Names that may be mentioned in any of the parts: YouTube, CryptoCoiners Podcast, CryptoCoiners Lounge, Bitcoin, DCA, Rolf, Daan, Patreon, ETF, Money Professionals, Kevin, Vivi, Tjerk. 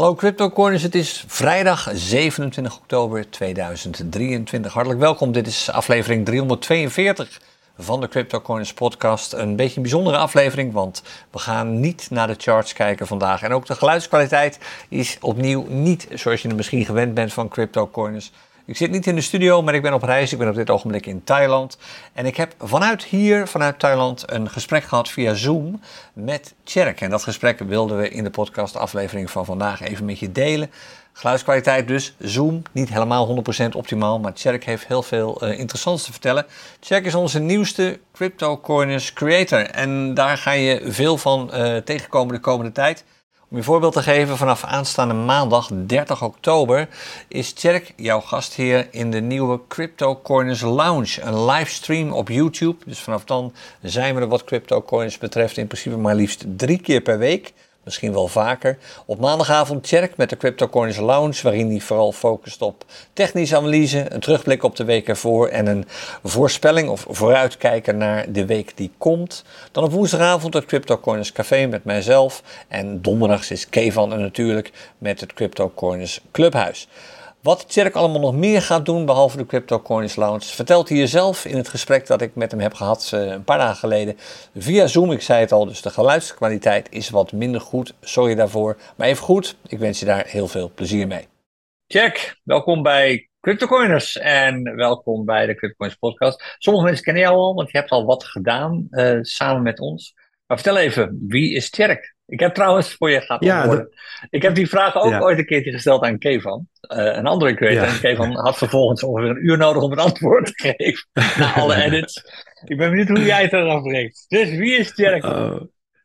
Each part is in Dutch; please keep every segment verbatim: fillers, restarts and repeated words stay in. Hallo CryptoCoiners, het is vrijdag zevenentwintig oktober tweeduizend drieëntwintig. Hartelijk welkom, dit is aflevering driehonderdtweeënveertig van de CryptoCoiners podcast. Een beetje een bijzondere aflevering, want we gaan niet naar de charts kijken vandaag. En ook de geluidskwaliteit is opnieuw niet zoals je er misschien gewend bent van CryptoCoiners. Ik zit niet in de studio, maar ik ben op reis. Ik ben op dit ogenblik in Thailand. En ik heb vanuit hier, vanuit Thailand, een gesprek gehad via Zoom met Tjerk. En dat gesprek wilden we in de podcastaflevering van vandaag even met je delen. Geluidskwaliteit dus, Zoom, niet helemaal honderd procent optimaal, maar Tjerk heeft heel veel uh, interessants te vertellen. Tjerk is onze nieuwste CryptoCoiners creator. En daar ga je veel van uh, tegenkomen de komende tijd. Om je voorbeeld te geven, vanaf aanstaande maandag dertig oktober is Tjerk jouw gastheer in de nieuwe CryptoCoiners Lounge. Een livestream op YouTube. Dus vanaf dan zijn we er wat CryptoCoiners betreft in principe maar liefst drie keer per week. Misschien wel vaker. Op maandagavond Tjerk met de CryptoCoiners Lounge, waarin hij vooral focust op technische analyse, een terugblik op de week ervoor en een voorspelling of vooruitkijken naar de week die komt. Dan op woensdagavond het CryptoCoiners Café met mijzelf en donderdags is Kevin er natuurlijk met het CryptoCoiners Clubhuis. Wat Tjerk allemaal nog meer gaat doen, behalve de CryptoCoiners Lounge, vertelt hij jezelf in het gesprek dat ik met hem heb gehad een paar dagen geleden via Zoom. Ik zei het al, dus de geluidskwaliteit is wat minder goed. Sorry daarvoor, maar even goed. Ik wens je daar heel veel plezier mee. Tjerk, welkom bij CryptoCoiners en welkom bij de CryptoCoiners podcast. Sommige mensen kennen jou al, want je hebt al wat gedaan uh, samen met ons. Maar vertel even, wie is Tjerk? Ik heb trouwens, voor je gaat ja, dat... ik heb die vraag ook ja. ooit een keertje gesteld aan Kevin. Uh, een andere creator. Ja. En Kevin had vervolgens ongeveer een uur nodig om het antwoord te geven. Na alle edits. Ik ben benieuwd hoe jij het eraf brengt. Dus wie is Tjerk? Uh,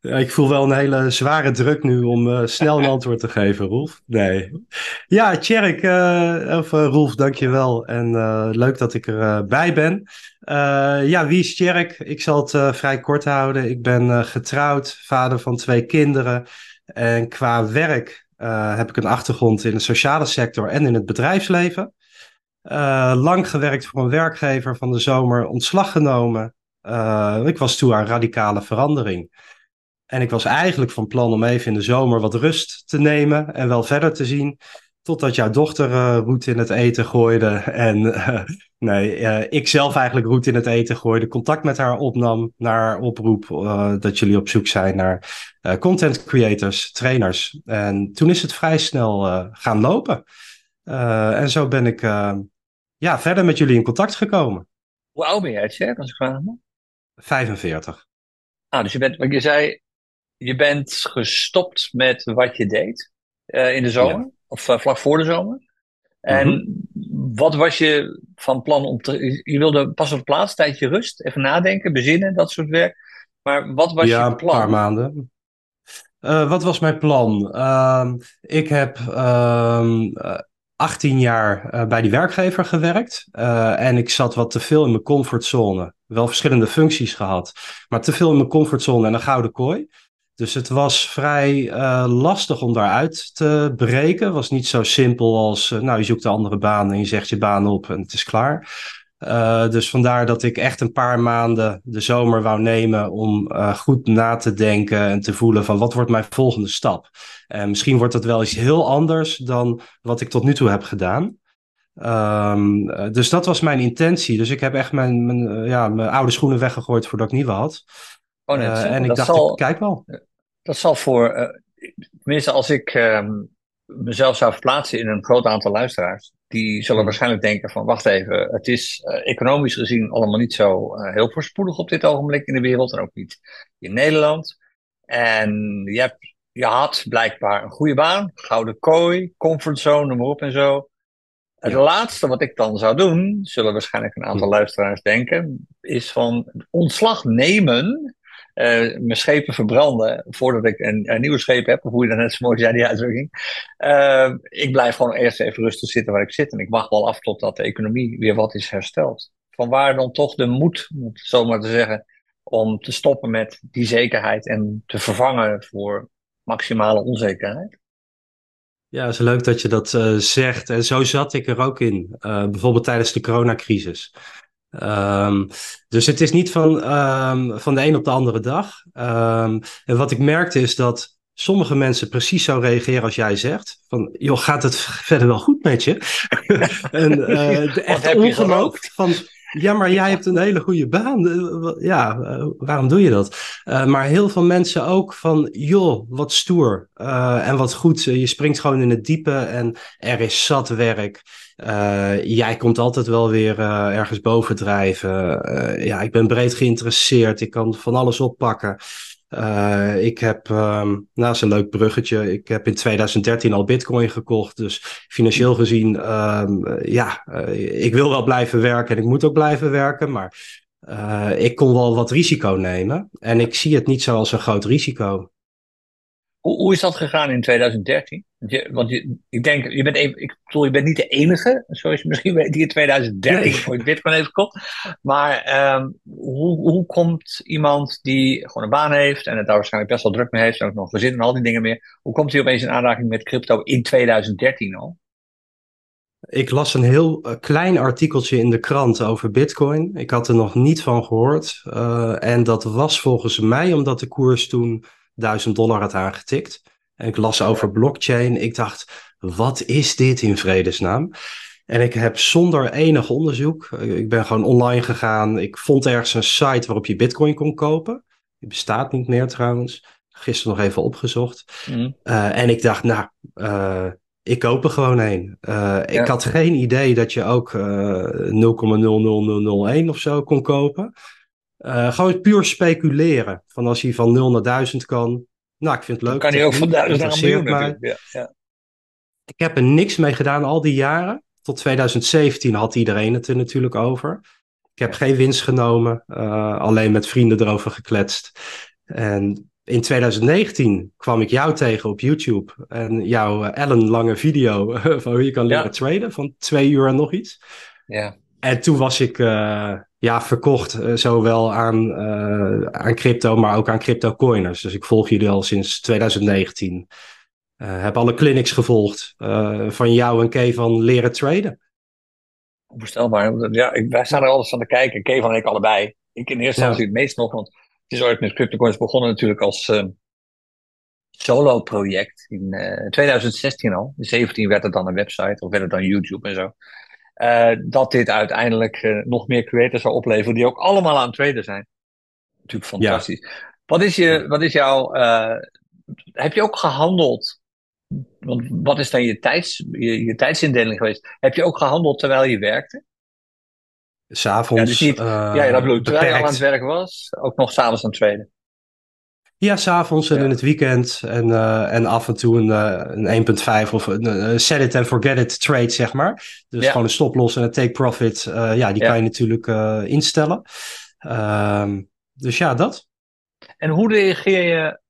ja, ik voel wel een hele zware druk nu om uh, snel een antwoord te geven, Rolf. Nee. Ja, Tjerk, uh, of uh, Rolf, dankjewel. En uh, leuk dat ik erbij uh, ben. Uh, ja, wie is Tjerk? Ik zal het uh, vrij kort houden. Ik ben uh, getrouwd, vader van twee kinderen. En qua werk uh, heb ik een achtergrond in de sociale sector en in het bedrijfsleven. Uh, lang gewerkt voor een werkgever, van de zomer ontslag genomen. Uh, ik was toe aan radicale verandering. En ik was eigenlijk van plan om even in de zomer wat rust te nemen en wel verder te zien. Totdat jouw dochter uh, roet in het eten gooide en uh, nee, uh, ik zelf eigenlijk roet in het eten gooide, contact met haar opnam naar haar oproep uh, dat jullie op zoek zijn naar uh, content creators, trainers. En toen is het vrij snel uh, gaan lopen. Uh, en zo ben ik uh, ja, verder met jullie in contact gekomen. Hoe oud ben jij, Tjerk, als ik vraag me? vijfenveertig. Ah, dus je bent, wat je zei, je bent gestopt met wat je deed uh, in de zomer? Ja. Of uh, vlak voor de zomer. En mm-hmm. wat was je van plan om te... Je wilde pas op de plaats, tijdje rust, even nadenken, bezinnen, dat soort werk. Maar wat was ja, je plan? Ja, een paar maanden. Uh, wat was mijn plan? Uh, ik heb uh, achttien jaar uh, bij die werkgever gewerkt. Uh, en ik zat wat te veel in mijn comfortzone. Wel verschillende functies gehad. Maar te veel in mijn comfortzone en een gouden kooi. Dus het was vrij uh, lastig om daaruit te breken. Het was niet zo simpel als, uh, nou, je zoekt een andere baan en je zegt je baan op en het is klaar. Uh, dus vandaar dat ik echt een paar maanden de zomer wou nemen om uh, goed na te denken en te voelen van wat wordt mijn volgende stap. En misschien wordt dat wel iets heel anders dan wat ik tot nu toe heb gedaan. Um, dus dat was mijn intentie. Dus ik heb echt mijn, mijn, ja, mijn oude schoenen weggegooid voordat ik nieuwe had. Oh, nee, dat uh, en ik dat dacht, zal, ik kijk wel. Dat zal voor, uh, tenminste als ik uh, mezelf zou verplaatsen in een groot aantal luisteraars, die zullen hmm. waarschijnlijk denken van, wacht even, het is uh, economisch gezien allemaal niet zo uh, heel voorspoedig op dit ogenblik in de wereld en ook niet in Nederland. En je, hebt, je had blijkbaar een goede baan, gouden kooi, comfortzone, noem maar op en zo. Het ja. laatste wat ik dan zou doen, zullen waarschijnlijk een aantal hmm. luisteraars denken, is van ontslag nemen. Uh, mijn schepen verbranden voordat ik een, een nieuwe scheep heb, of hoe je dat net zo mooi zei, die uitdrukking. Uh, ik blijf gewoon eerst even rustig zitten waar ik zit en ik wacht wel af totdat de economie weer wat is hersteld. Vanwaar dan toch de moed, om het zo maar te zeggen, om te stoppen met die zekerheid en te vervangen voor maximale onzekerheid? Ja, het is leuk dat je dat uh, zegt en zo zat ik er ook in, uh, bijvoorbeeld tijdens de coronacrisis. Um, dus het is niet van, um, van de een op de andere dag. Um, en wat ik merkte is dat sommige mensen precies zo reageren als jij zegt. Van, joh, gaat het verder wel goed met je? en uh, echt ongeloof van... Ja, maar jij hebt een hele goede baan. Ja, waarom doe je dat? Uh, maar heel veel mensen ook van... joh, wat stoer uh, en wat goed. Je springt gewoon in het diepe en er is zat werk. Uh, jij komt altijd wel weer uh, ergens boven drijven. Uh, ja, ik ben breed geïnteresseerd. Ik kan van alles oppakken. Uh, ik heb, um, nou is een leuk bruggetje, ik heb in tweeduizend dertien al bitcoin gekocht. Dus financieel gezien, um, ja, uh, ik wil wel blijven werken en ik moet ook blijven werken. Maar uh, ik kon wel wat risico nemen en ik zie het niet zo als een groot risico. Hoe, hoe is dat gegaan in tweeduizend dertien? Want, je, want je, ik denk, je bent, even, ik bedoel, je bent niet de enige, zoals je misschien weet, die in tweeduizend dertien voor nee. bitcoin heeft gekocht. Maar um, hoe, hoe komt iemand die gewoon een baan heeft en het daar waarschijnlijk best wel druk mee heeft en ook nog gezin en al die dingen meer, hoe komt hij opeens in aanraking met crypto in tweeduizend dertien al? Ik las een heel klein artikeltje in de krant over bitcoin. Ik had er nog niet van gehoord. Uh, en dat was volgens mij omdat de koers toen duizend dollar had aangetikt. En ik las over blockchain. Ik dacht, wat is dit in vredesnaam? En ik heb zonder enig onderzoek, ik ben gewoon online gegaan. Ik vond ergens een site waarop je bitcoin kon kopen. Die bestaat niet meer trouwens. Gisteren nog even opgezocht. Mm. Uh, en ik dacht, nou, uh, ik koop er gewoon een. Uh, ja. Ik had geen idee dat je ook uh, nul komma nul nul nul nul één of zo kon kopen. Uh, gewoon puur speculeren. Van als hij van nul naar duizend kan. Nou, ik vind het leuk. Dan kan hij ook van duizend naar een miljoen. Ja, ja. Ik heb er niks mee gedaan al die jaren. Tot tweeduizend zeventien had iedereen het er natuurlijk over. Ik heb geen winst genomen. Uh, alleen met vrienden erover gekletst. En in tweeduizend negentien kwam ik jou tegen op YouTube. En jouw ellenlange video van hoe je kan leren ja. traden. Van twee uur en nog iets. Ja. En toen was ik... Uh, Ja, verkocht uh, zowel aan, uh, aan crypto, maar ook aan CryptoCoiners. Dus ik volg jullie al sinds tweeduizend negentien. Uh, heb alle clinics gevolgd uh, van jou en Kevin leren traden. Onvoorstelbaar. Ja, ik, wij staan er alles aan te kijken. Kevin en ik allebei. Ik in eerste instantie ja. het meest nog, want het is ooit met CryptoCoiners begonnen natuurlijk als uh, solo project. In uh, tweeduizend zestien al. In tweeduizend zeventien werd het dan een website of werd het dan YouTube en zo. Uh, dat dit uiteindelijk uh, nog meer creators zou opleveren die ook allemaal aan het traden zijn. Natuurlijk fantastisch. Ja. Wat is je, wat is jouw... Uh, heb je ook gehandeld? Want wat is dan je, tijds, je, je tijdsindeling geweest? Heb je ook gehandeld terwijl je werkte? 'S'avonds. Ja, dus niet, uh, ja, dat bedoel ik. Terwijl je al aan het werk was, ook nog 's avonds aan het traden. Ja, 's avonds en ja. in het weekend. En, uh, en af en toe een, een één komma vijf of een, een set it and forget it trade, zeg maar. Dus ja. gewoon een stoploss en een take profit. Uh, ja, die ja. kan je natuurlijk uh, instellen. Um, dus ja, dat. En hoe reageer je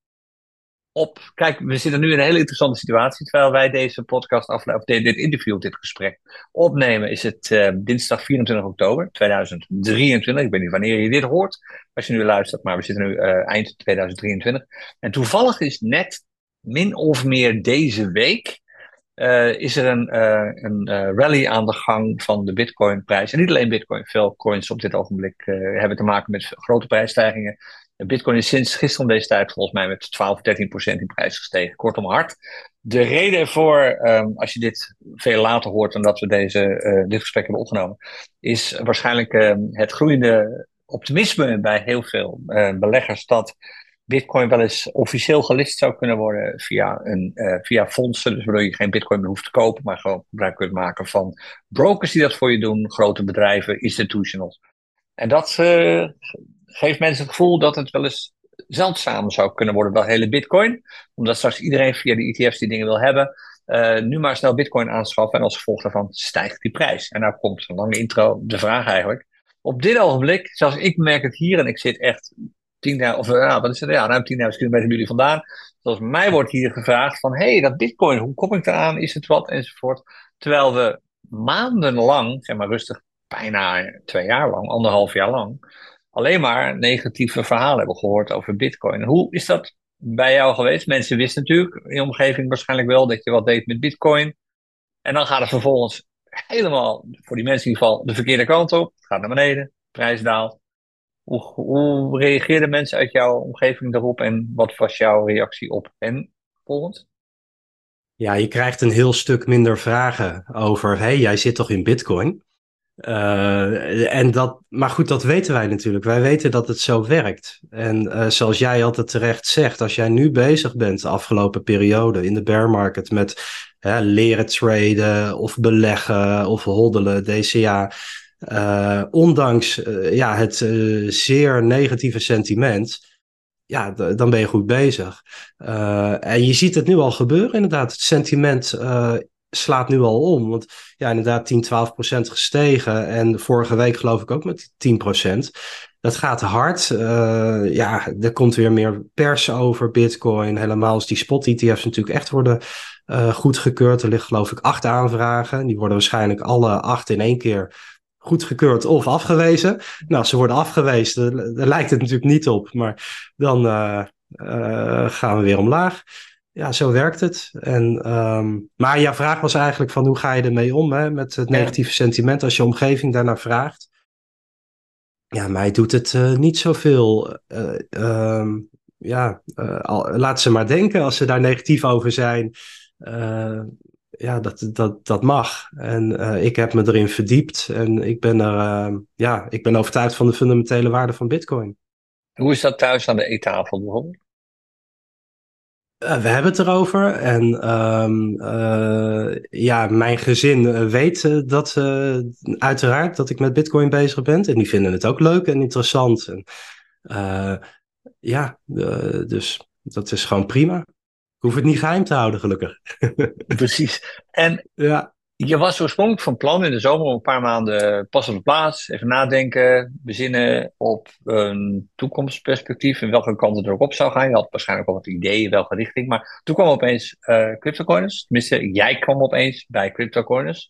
op... Kijk, we zitten nu in een hele interessante situatie. Terwijl wij deze podcast afleveren, dit interview, dit gesprek opnemen, is het uh, dinsdag vierentwintig oktober tweeduizend drieëntwintig. Ik weet niet wanneer je dit hoort, als je nu luistert, maar we zitten nu uh, eind tweeduizend drieëntwintig. En toevallig is net min of meer deze week uh, is er een, uh, een uh, rally aan de gang van de bitcoinprijs. En niet alleen bitcoin, veel coins op dit ogenblik uh, hebben te maken met grote prijsstijgingen. Bitcoin is sinds gisteren deze tijd volgens mij met twaalf, dertien procent in prijs gestegen. Kortom hard. De reden voor, um, als je dit veel later hoort dan dat we deze, uh, dit gesprek hebben opgenomen, is waarschijnlijk um, het groeiende optimisme bij heel veel uh, beleggers dat bitcoin wel eens officieel gelist zou kunnen worden via, een, uh, via fondsen. Dus waardoor je geen bitcoin meer hoeft te kopen, maar gewoon gebruik kunt maken van brokers die dat voor je doen, grote bedrijven, institutionals. En dat... Uh, geeft mensen het gevoel dat het wel eens zeldzaam zou kunnen worden, dat hele bitcoin. Omdat straks iedereen via de E T F's die dingen wil hebben, uh, nu maar snel bitcoin aanschaffen. En als gevolg daarvan stijgt die prijs. En nou komt een lange intro, de vraag eigenlijk. Op dit ogenblik, zelfs ik merk het hier, en ik zit echt tien, of, nou, wat is het? Ja, ruim tienduizend kilometer jullie vandaan. Zoals mij wordt hier gevraagd van, hé, hey, dat bitcoin, hoe kom ik eraan? Is het wat? Enzovoort. Terwijl we maandenlang, zeg maar rustig, bijna twee jaar lang, anderhalf jaar lang, alleen maar negatieve verhalen hebben gehoord over bitcoin. Hoe is dat bij jou geweest? Mensen wisten natuurlijk in je omgeving waarschijnlijk wel dat je wat deed met bitcoin. En dan gaat het vervolgens helemaal, voor die mensen in ieder geval, de verkeerde kant op. Het gaat naar beneden, de prijs daalt. Hoe, hoe reageerden mensen uit jouw omgeving daarop en wat was jouw reactie op? En volgend? Ja, je krijgt een heel stuk minder vragen over, hey, jij zit toch in Bitcoin? Uh, en dat, maar goed, dat weten wij natuurlijk. Wij weten dat het zo werkt. En uh, zoals jij altijd terecht zegt, als jij nu bezig bent de afgelopen periode in de bear market met hè, leren traden of beleggen of hoddelen, D C A. Uh, ondanks uh, ja, het uh, zeer negatieve sentiment, ja, d- dan ben je goed bezig. Uh, en je ziet het nu al gebeuren inderdaad. Het sentiment uh, slaat nu al om. Want ja, inderdaad tien, twaalf procent gestegen. En vorige week geloof ik ook met tien procent. Dat gaat hard. Uh, ja, er komt weer meer pers over Bitcoin. Helemaal als die spot E T F's natuurlijk echt worden uh, goedgekeurd. Er liggen geloof ik acht aanvragen. Die worden waarschijnlijk alle acht in één keer goedgekeurd of afgewezen. Nou, als ze worden afgewezen, daar lijkt het natuurlijk niet op. Maar dan uh, uh, gaan we weer omlaag. Ja, zo werkt het. En, um, maar jouw vraag was eigenlijk van hoe ga je ermee om hè, met het negatieve sentiment als je omgeving daarnaar vraagt. Ja, mij doet het uh, niet zoveel. Uh, uh, ja, uh, al, laat ze maar denken als ze daar negatief over zijn. Uh, Ja, dat, dat, dat mag. En uh, ik heb me erin verdiept. En ik ben, er, uh, ja, ik ben overtuigd van de fundamentele waarde van Bitcoin. Hoe is dat thuis aan de eettafel bijvoorbeeld? Uh, we hebben het erover. En um, uh, ja, mijn gezin weet dat uh, uiteraard dat ik met Bitcoin bezig ben. En die vinden het ook leuk en interessant. En, uh, ja, uh, dus dat is gewoon prima. Ik hoef het niet geheim te houden, gelukkig. Precies. En ja. Je was oorspronkelijk van plan in de zomer om een paar maanden pas op de plaats. Even nadenken, bezinnen op een toekomstperspectief. En welke kant het er ook op zou gaan. Je had waarschijnlijk al wat ideeën, welke richting. Maar toen kwam opeens uh, CryptoCoiners. Tenminste, jij kwam opeens bij CryptoCoiners.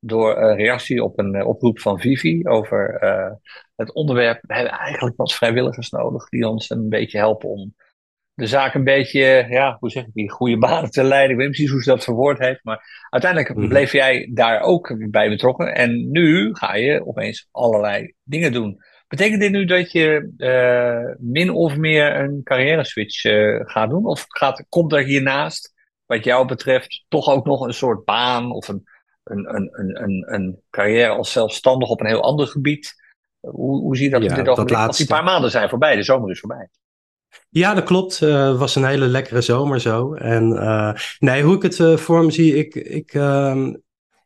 Door een reactie op een uh, oproep van Vivi over uh, het onderwerp. We hebben eigenlijk wat vrijwilligers nodig die ons een beetje helpen om de zaak een beetje, ja, hoe zeg ik die, goede banen te leiden. Ik weet niet precies hoe ze dat verwoord heeft. Maar uiteindelijk bleef jij daar ook bij betrokken. En nu ga je opeens allerlei dingen doen. Betekent dit nu dat je uh, min of meer een carrière switch uh, gaat doen? Of gaat, komt er hiernaast, wat jou betreft, toch ook nog een soort baan of een, een, een, een, een, een carrière als zelfstandig op een heel ander gebied? Hoe, hoe zie je dat ja, op dit ogenblik? Laatste... Die paar maanden zijn voorbij, de zomer is voorbij. Ja, dat klopt. Het uh, was een hele lekkere zomer zo. En uh, nee, hoe ik het uh, voor me zie, ik, ik, uh,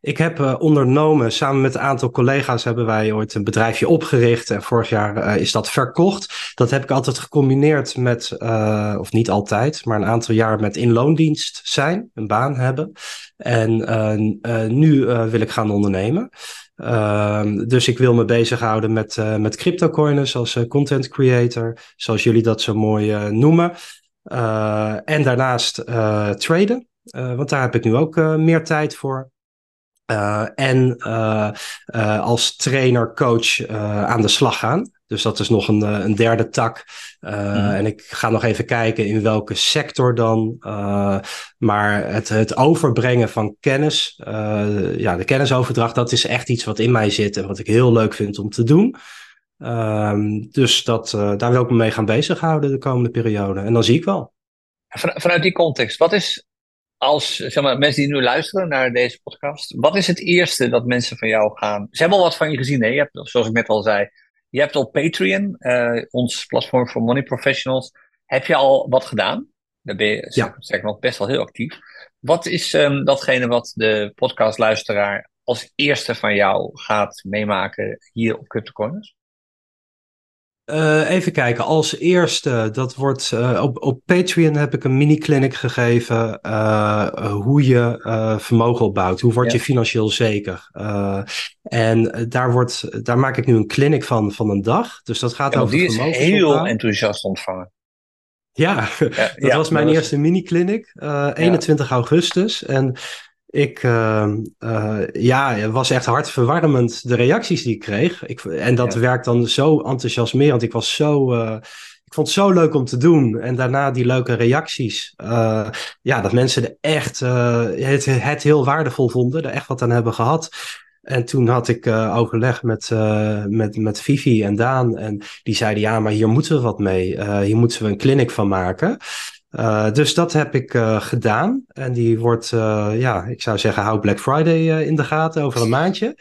ik heb uh, ondernomen. Samen met een aantal collega's hebben wij ooit een bedrijfje opgericht. En vorig jaar uh, is dat verkocht. Dat heb ik altijd gecombineerd met, uh, of niet altijd, maar een aantal jaar met in loondienst zijn. Een baan hebben. En uh, uh, nu uh, wil ik gaan ondernemen. Uh, dus ik wil me bezighouden met, uh, met CryptoCoiners als uh, content creator, zoals jullie dat zo mooi uh, noemen. Uh, en daarnaast uh, traden, uh, want daar heb ik nu ook uh, meer tijd voor. Uh, en uh, uh, als trainer, coach uh, aan de slag gaan. Dus dat is nog een, een derde tak. Uh, mm. En ik ga nog even kijken in welke sector dan. Uh, maar het, het overbrengen van kennis. Uh, ja, de kennisoverdracht. Dat is echt iets wat in mij zit. En wat ik heel leuk vind om te doen. Uh, dus dat, uh, daar wil ik me mee gaan bezighouden de komende periode. En dan zie ik wel. Van, vanuit die context. Wat is, als zeg maar, mensen die nu luisteren naar deze podcast. Wat is het eerste dat mensen van jou gaan. Ze hebben al wat van je gezien. Hè? Je hebt, zoals ik net al zei. Je hebt op Patreon, uh, ons platform voor Money Professionals, heb je al wat gedaan? Daar ben je ja. zeg maar, best wel heel actief. Wat is um, datgene wat de podcastluisteraar als eerste van jou gaat meemaken hier op CryptoCoiners? Uh, even kijken, als eerste, dat wordt uh, op, op Patreon heb ik een mini-clinic gegeven uh, hoe je uh, vermogen opbouwt, hoe word ja. je financieel zeker. Uh, en daar, wordt, daar maak ik nu een clinic van, van een dag, dus dat gaat ja, over vermogen opbouwen. Die is heel enthousiast ontvangen. Ja, ja dat ja, was mijn dat eerste was... mini-clinic, uh, eenentwintig augustus en... Ik uh, uh, ja, was echt hartverwarmend de reacties die ik kreeg. Ik, en dat ja. werkt dan zo enthousiasmerend. Ik, was zo, uh, ik vond het zo leuk om te doen. En daarna die leuke reacties. Uh, ja, dat mensen er echt uh, het, het heel waardevol vonden. Er echt wat aan hebben gehad. En toen had ik uh, overleg met, uh, met, met Vivi en Daan. En die zeiden, ja, maar hier moeten we wat mee. Uh, hier moeten we een clinic van maken. Uh, dus dat heb ik uh, gedaan. En die wordt, uh, ja, ik zou zeggen, hou Black Friday uh, in de gaten over een maandje.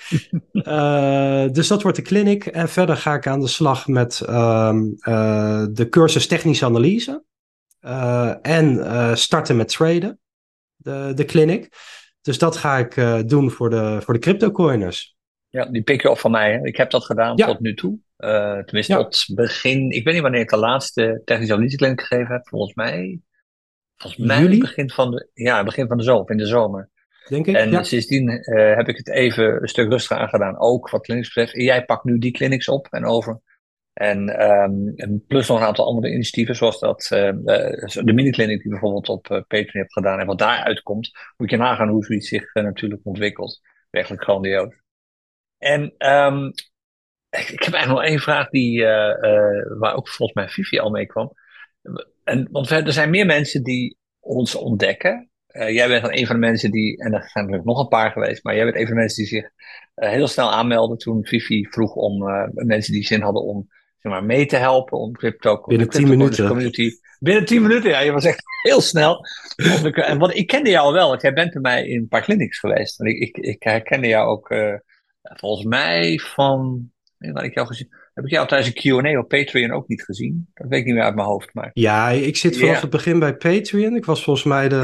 uh, dus dat wordt de clinic. En verder ga ik aan de slag met um, uh, de cursus technische analyse. Uh, en uh, starten met traden, de, de clinic. Dus dat ga ik uh, doen voor de, voor de cryptocoiners. Ja, die pik je op van mij. Hè? Ik heb dat gedaan ja. tot nu toe. Uh, tenminste, ja. tot begin... Ik weet niet wanneer ik de laatste technische analyseclinic gegeven heb. Volgens mij... Volgens mij Juli? begin van de... Ja, begin van de zomer. In de zomer. Denk ik, En ja. sindsdien uh, heb ik het even een stuk rustiger aangedaan. Ook wat clinics betreft. En jij pakt nu die clinics op en over. En um, plus nog een aantal andere initiatieven. Zoals dat, uh, de mini-clinic die bijvoorbeeld op uh, Patreon hebt gedaan. En wat daaruit komt. Moet je nagaan hoe zoiets zich uh, natuurlijk ontwikkelt. Eigenlijk grandioos. En... Um, Ik heb eigenlijk nog één vraag die, uh, uh, waar ook volgens mij Vivi al mee kwam. En, want er zijn meer mensen die ons ontdekken. Uh, jij bent dan een van de mensen die, en er zijn natuurlijk nog een paar geweest, maar jij bent een van de mensen die zich uh, heel snel aanmelden toen Vivi vroeg om uh, mensen die zin hadden om zeg maar, mee te helpen. Om crypto, binnen tien minuten. Community. Binnen tien minuten, ja. Je was echt heel snel. En, want ik kende jou al wel. Want jij bent bij mij in een paar clinics geweest. En ik, ik, ik herkende jou ook uh, volgens mij van... Wat ik jou gezien, heb ik jou tijdens een Q en A op Patreon ook niet gezien? Dat weet ik niet meer uit mijn hoofd. Maar... Ja, ik zit vanaf yeah. het begin bij Patreon. Ik was volgens mij de,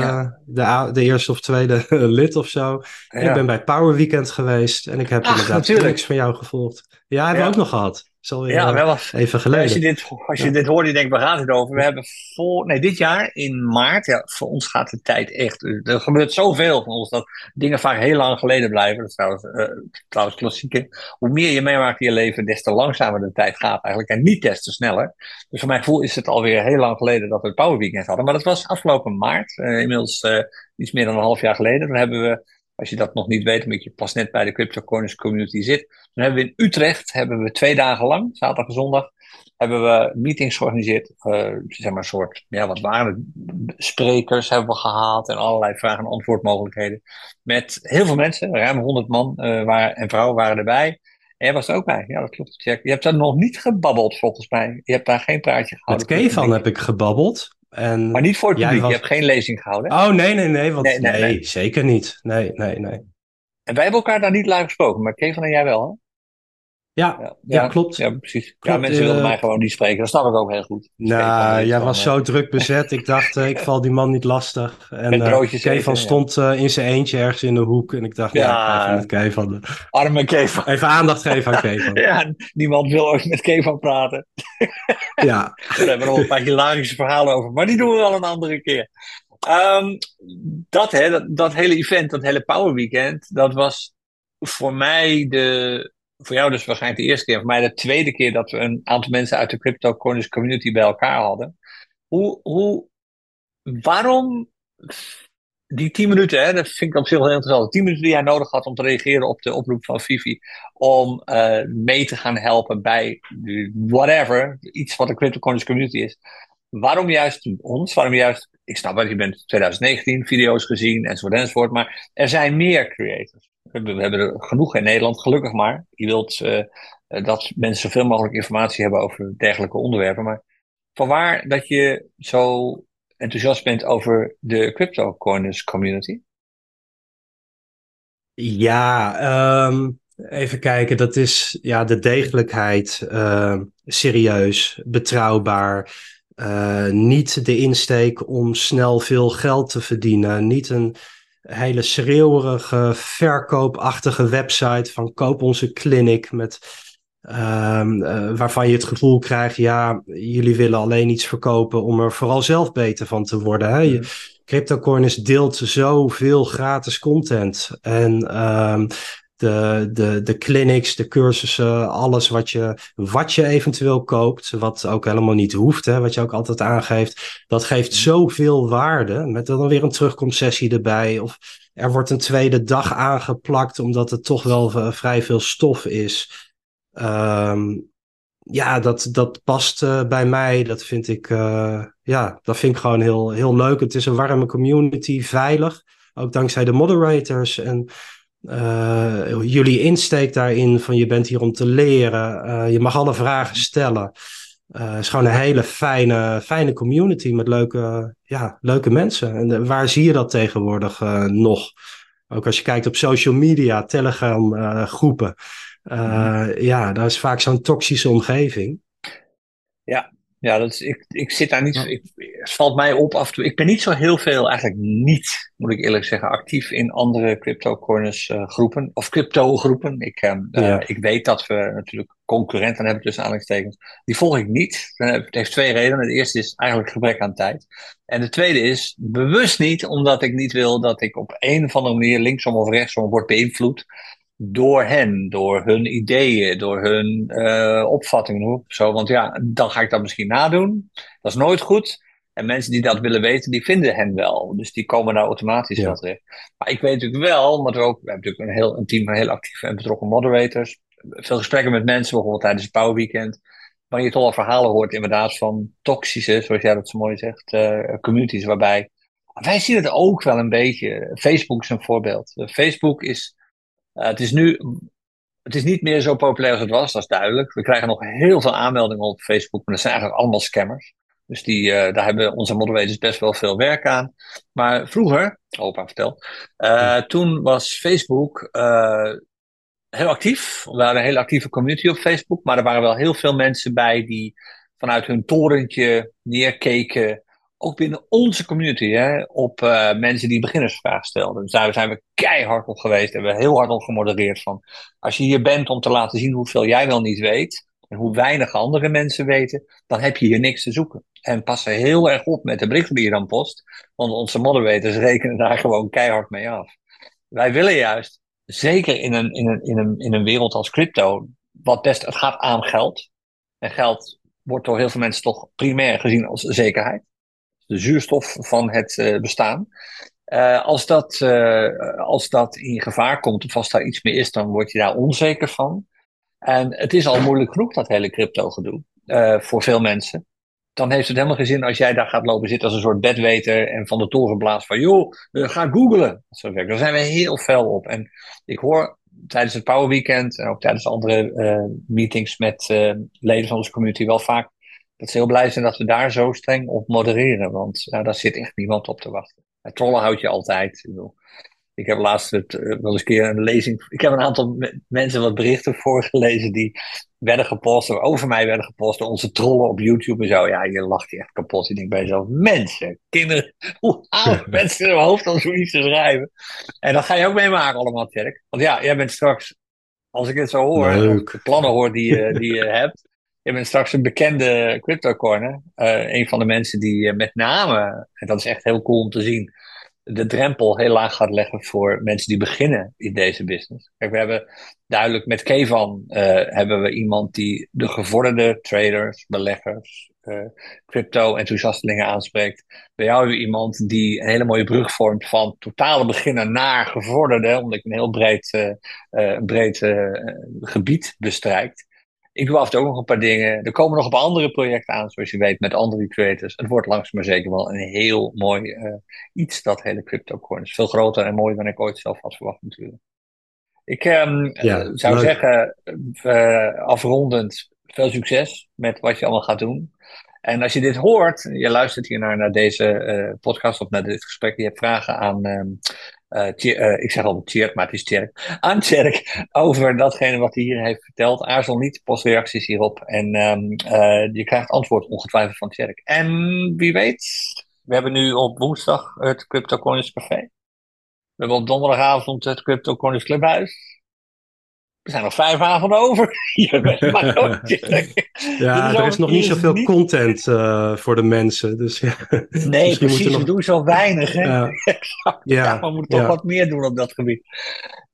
ja. de, de eerste of tweede lid of zo. Ja. Ik ben bij Power Weekend geweest. En ik heb Ach, inderdaad natuurlijk. niks van jou gevolgd. Ja, hebben ja. we ook nog gehad. Zal ja, wel was, even geleden. Als je dit, als je ja. dit hoort, je denkt, waar gaat het over? We hebben voor, nee, dit jaar in maart, ja, voor ons gaat de tijd echt... Er gebeurt zoveel van ons dat dingen vaak heel lang geleden blijven. Dat is trouwens, uh, trouwens klassieke. Hoe meer je meemaakt in je leven, des te langzamer de tijd gaat eigenlijk. En niet des te sneller. Dus voor mijn gevoel is het alweer heel lang geleden dat we het Power Weekend hadden. Maar dat was afgelopen maart, uh, inmiddels uh, iets meer dan een half jaar geleden. Dan hebben we... Als je dat nog niet weet, omdat je pas net bij de CryptoCoiners community zit. Dan hebben we in Utrecht hebben we twee dagen lang, zaterdag en zondag, hebben we meetings georganiseerd. Uh, zeg maar een soort, ja, wat waren het? Sprekers hebben we gehaald en allerlei vragen en antwoordmogelijkheden. Met heel veel mensen, ruim honderd man uh, waren, en vrouwen waren erbij. En jij was er ook bij, ja, dat klopt. Je hebt daar nog niet gebabbeld, volgens mij. Je hebt daar geen praatje gehouden. Met Kevin heb ik gebabbeld. En maar niet voor het publiek, was... je hebt geen lezing gehouden. Hè? Oh, nee, nee, nee, want nee, nee, nee, nee. zeker niet. Nee, nee, nee. En wij hebben elkaar daar niet live gesproken, maar Kevin en jij wel, hè? Ja, ja, ja, ja klopt. Ja, precies. Klopt, ja, mensen wilden uh, mij gewoon niet spreken, dat snap ik ook heel goed. Nou, jij was zo druk bezet, ik dacht, ik val die man niet lastig. En uh, Kevin eten, stond uh, in zijn eentje ergens in de hoek en ik dacht, ja, ja ik ga even met Kevin. Arme Kevin. Even aandacht geven aan Kevin. Ja, niemand wil ook met Kevin praten. Ja. We hebben nog een paar hilarische verhalen over, maar die doen we wel een andere keer. Um, dat, hè, dat, dat hele event, dat hele Power Weekend, dat was voor mij de... Voor jou dus waarschijnlijk de eerste keer. Voor mij de tweede keer dat we een aantal mensen uit de CryptoCoiners community bij elkaar hadden. Hoe, hoe, waarom die tien minuten, hè, dat vind ik op zich heel interessant. tien minuten die jij nodig had om te reageren op de oproep van Vivi. Om uh, mee te gaan helpen bij whatever, iets wat de CryptoCoiners community is. Waarom juist ons? Waarom juist, ik snap wel, je bent twintig negentien video's gezien enzovoort enzovoort. Maar er zijn meer creators. We hebben er genoeg in Nederland, gelukkig maar. Je wilt uh, dat mensen zoveel mogelijk informatie hebben over dergelijke onderwerpen. Maar vanwaar dat je zo enthousiast bent over de CryptoCoiners community? Ja, um, even kijken. Dat is ja, de degelijkheid. Uh, serieus, betrouwbaar. Uh, niet de insteek om snel veel geld te verdienen. Niet een... hele schreeuwerige, verkoopachtige website van koop onze clinic met um, uh, waarvan je het gevoel krijgt, ja, jullie willen alleen iets verkopen om er vooral zelf beter van te worden. Hè? Je, CryptoCoiners deelt zoveel gratis content en um, de, de, de clinics, de cursussen, alles wat je, wat je eventueel koopt, wat ook helemaal niet hoeft, hè, wat je ook altijd aangeeft, dat geeft zoveel waarde, met dan weer een terugkomsessie erbij, of er wordt een tweede dag aangeplakt, omdat het toch wel v- vrij veel stof is. Um, ja, dat, dat past uh, bij mij, dat vind ik, uh, ja, dat vind ik gewoon heel, heel leuk. Het is een warme community, veilig, ook dankzij de moderators en Uh, jullie insteek daarin van je bent hier om te leren, uh, je mag alle vragen stellen. Uh, het is gewoon een hele fijne, fijne community met leuke, ja, leuke mensen. En de, waar zie je dat tegenwoordig uh, nog? Ook als je kijkt op social media, Telegram uh, groepen. Uh, ja. ja, dat is vaak zo'n toxische omgeving. Ja, ja dat is, ik, ik zit daar niet... Ik, het valt mij op af en toe. Ik ben niet zo heel veel, eigenlijk niet, moet ik eerlijk zeggen, actief in andere CryptoCoiners uh, groepen. Of crypto groepen. Ik, uh, ja. ik weet dat we natuurlijk concurrenten hebben tussen aanhalingstekens. Die volg ik niet. Het heeft twee redenen. De eerste is eigenlijk gebrek aan tijd. En de tweede is bewust niet, omdat ik niet wil dat ik op een of andere manier linksom of rechtsom word beïnvloed door hen, door hun ideeën, door hun uh, opvattingen. Zo, want ja, dan ga ik dat misschien nadoen. Dat is nooit goed. En mensen die dat willen weten, die vinden hen wel. Dus die komen daar nou automatisch wel terecht. Maar ik weet natuurlijk wel, want we, ook, we hebben natuurlijk een, heel, een team van heel actieve en betrokken moderators. Veel gesprekken met mensen, bijvoorbeeld tijdens het Powerweekend, waar je toch al verhalen hoort inderdaad van toxische, zoals jij dat zo mooi zegt, uh, communities waarbij... Wij zien het ook wel een beetje. Facebook is een voorbeeld. Facebook is... Uh, het is nu... Het is niet meer zo populair als het was, dat is duidelijk. We krijgen nog heel veel aanmeldingen op Facebook, maar dat zijn eigenlijk allemaal scammers. Dus die, uh, daar hebben onze moderators best wel veel werk aan. Maar vroeger, opa vertel, uh, ja. toen was Facebook... Uh, heel actief. We hadden een hele actieve community op Facebook, maar er waren wel heel veel mensen bij die vanuit hun torentje neerkeken, ook binnen onze community, hè, op uh, mensen die beginnersvragen stelden. Dus daar zijn we keihard op geweest, hebben we heel hard op gemodereerd van, als je hier bent om te laten zien hoeveel jij wel niet weet, en hoe weinig andere mensen weten, dan heb je hier niks te zoeken. En pas er heel erg op met de berichten die je dan post, want onze moderators rekenen daar gewoon keihard mee af. Wij willen juist, zeker in een, in, een, in, een, in een wereld als crypto, wat best, het gaat aan geld. En geld wordt door heel veel mensen toch primair gezien als zekerheid. De zuurstof van het uh, bestaan. Uh, als, dat, uh, als dat in gevaar komt, of als daar iets meer is, dan word je daar onzeker van. En het is al moeilijk genoeg, dat hele crypto gedoe, uh, voor veel mensen. Dan heeft het helemaal geen zin als jij daar gaat lopen zitten als een soort bedweter en van de toren blaast van, joh, ga googlen. Daar zijn we heel fel op. En ik hoor tijdens het Power Weekend en ook tijdens andere uh, meetings met uh, leden van onze community wel vaak dat ze heel blij zijn dat we daar zo streng op modereren. Want nou, daar zit echt niemand op te wachten. Het trollen houdt je altijd. Ik bedoel, ik heb laatst het, uh, wel eens een keer een lezing... Ik heb een aantal me- mensen wat berichten voorgelezen die werden gepost, of over mij werden gepost, door onze trollen op YouTube en zo. Ja, je lacht je echt kapot. Je denkt bij jezelf, mensen, kinderen, hoe oud mensen in hun hoofd om zoiets te schrijven. En dat ga je ook meemaken allemaal, Tjerk. Want ja, jij bent straks, als ik het zo hoor, de plannen hoor die je, die je hebt, je bent straks een bekende CryptoCoiner. Uh, een van de mensen die met name, en dat is echt heel cool om te zien, de drempel heel laag gaat leggen voor mensen die beginnen in deze business. Kijk, we hebben duidelijk met Kevin uh, hebben we iemand die de gevorderde traders, beleggers, uh, crypto-enthousiastelingen aanspreekt. Bij jou hebben we iemand die een hele mooie brug vormt van totale beginner naar gevorderde, omdat ik een heel breed, uh, uh, breed uh, gebied bestrijkt. Ik doe af en toe ook nog een paar dingen. Er komen nog een paar andere projecten aan, zoals je weet, met andere creators. Het wordt langzaam maar zeker wel een heel mooi uh, iets, dat hele CryptoCoiners. Veel groter en mooier dan ik ooit zelf had verwacht natuurlijk. Ik um, ja, uh, zou leuk. zeggen, uh, afrondend, veel succes met wat je allemaal gaat doen. En als je dit hoort, je luistert hier naar, naar deze uh, podcast of naar dit gesprek, je hebt vragen aan... Um, Uh, tjer, uh, ik zeg al Tjerk, maar het is Tjerk. Aan Tjerk over datgene wat hij hier heeft verteld. Aarzel niet, post reacties hierop. En um, uh, je krijgt antwoord ongetwijfeld van Tjerk. En wie weet, we hebben nu op woensdag het CryptoCoiners Café. We hebben op donderdagavond het CryptoCoiners Clubhuis. Er zijn nog vijf avonden over. Je bent maar ook, Tjerk. Ja, is er is nog niet zoveel niet... content uh, voor de mensen. Dus, ja. Nee, precies. We nog... doen zo weinig. Hè? Uh, ja, we moeten toch ja. wat meer doen op dat gebied.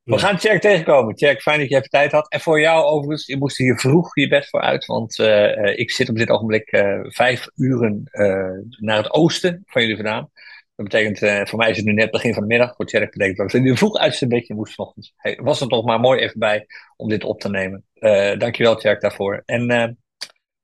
We ja. gaan Tjerk tegenkomen. Tjerk, fijn dat je even tijd had. En voor jou overigens, je moest hier vroeg je bed voor uit. Want uh, ik zit op dit ogenblik uh, vijf uren uh, naar het oosten van jullie vandaan. Dat betekent, uh, voor mij is het nu net begin van de middag. Voor Tjerk betekent dat ik nu vroeg uit zijn bedje moest vanochtend. Hij was er toch maar mooi even bij om dit op te nemen. Uh, dankjewel Tjerk daarvoor. En uh,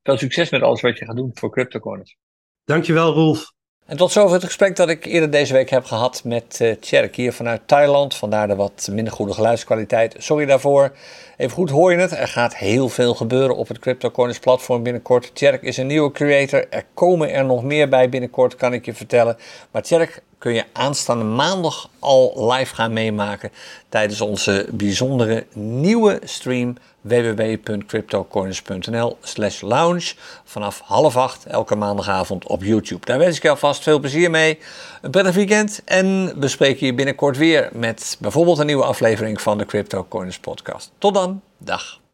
veel succes met alles wat je gaat doen voor CryptoCoiners. Dankjewel Rolf. En tot zover het gesprek dat ik eerder deze week heb gehad met uh, Tjerk hier vanuit Thailand. Vandaar de wat minder goede geluidskwaliteit. Sorry daarvoor. Even goed hoor je het. Er gaat heel veel gebeuren op het CryptoCoiners platform binnenkort. Tjerk is een nieuwe creator. Er komen er nog meer bij binnenkort, kan ik je vertellen. Maar Tjerk kun je aanstaande maandag al live gaan meemaken tijdens onze bijzondere nieuwe stream w w w punt cryptocoiners punt n l slash lounge vanaf half acht elke maandagavond op YouTube. Daar wens ik jou vast veel plezier mee. Een prettig weekend en we spreken je binnenkort weer met bijvoorbeeld een nieuwe aflevering van de CryptoCoiners podcast. Tot dan, dag.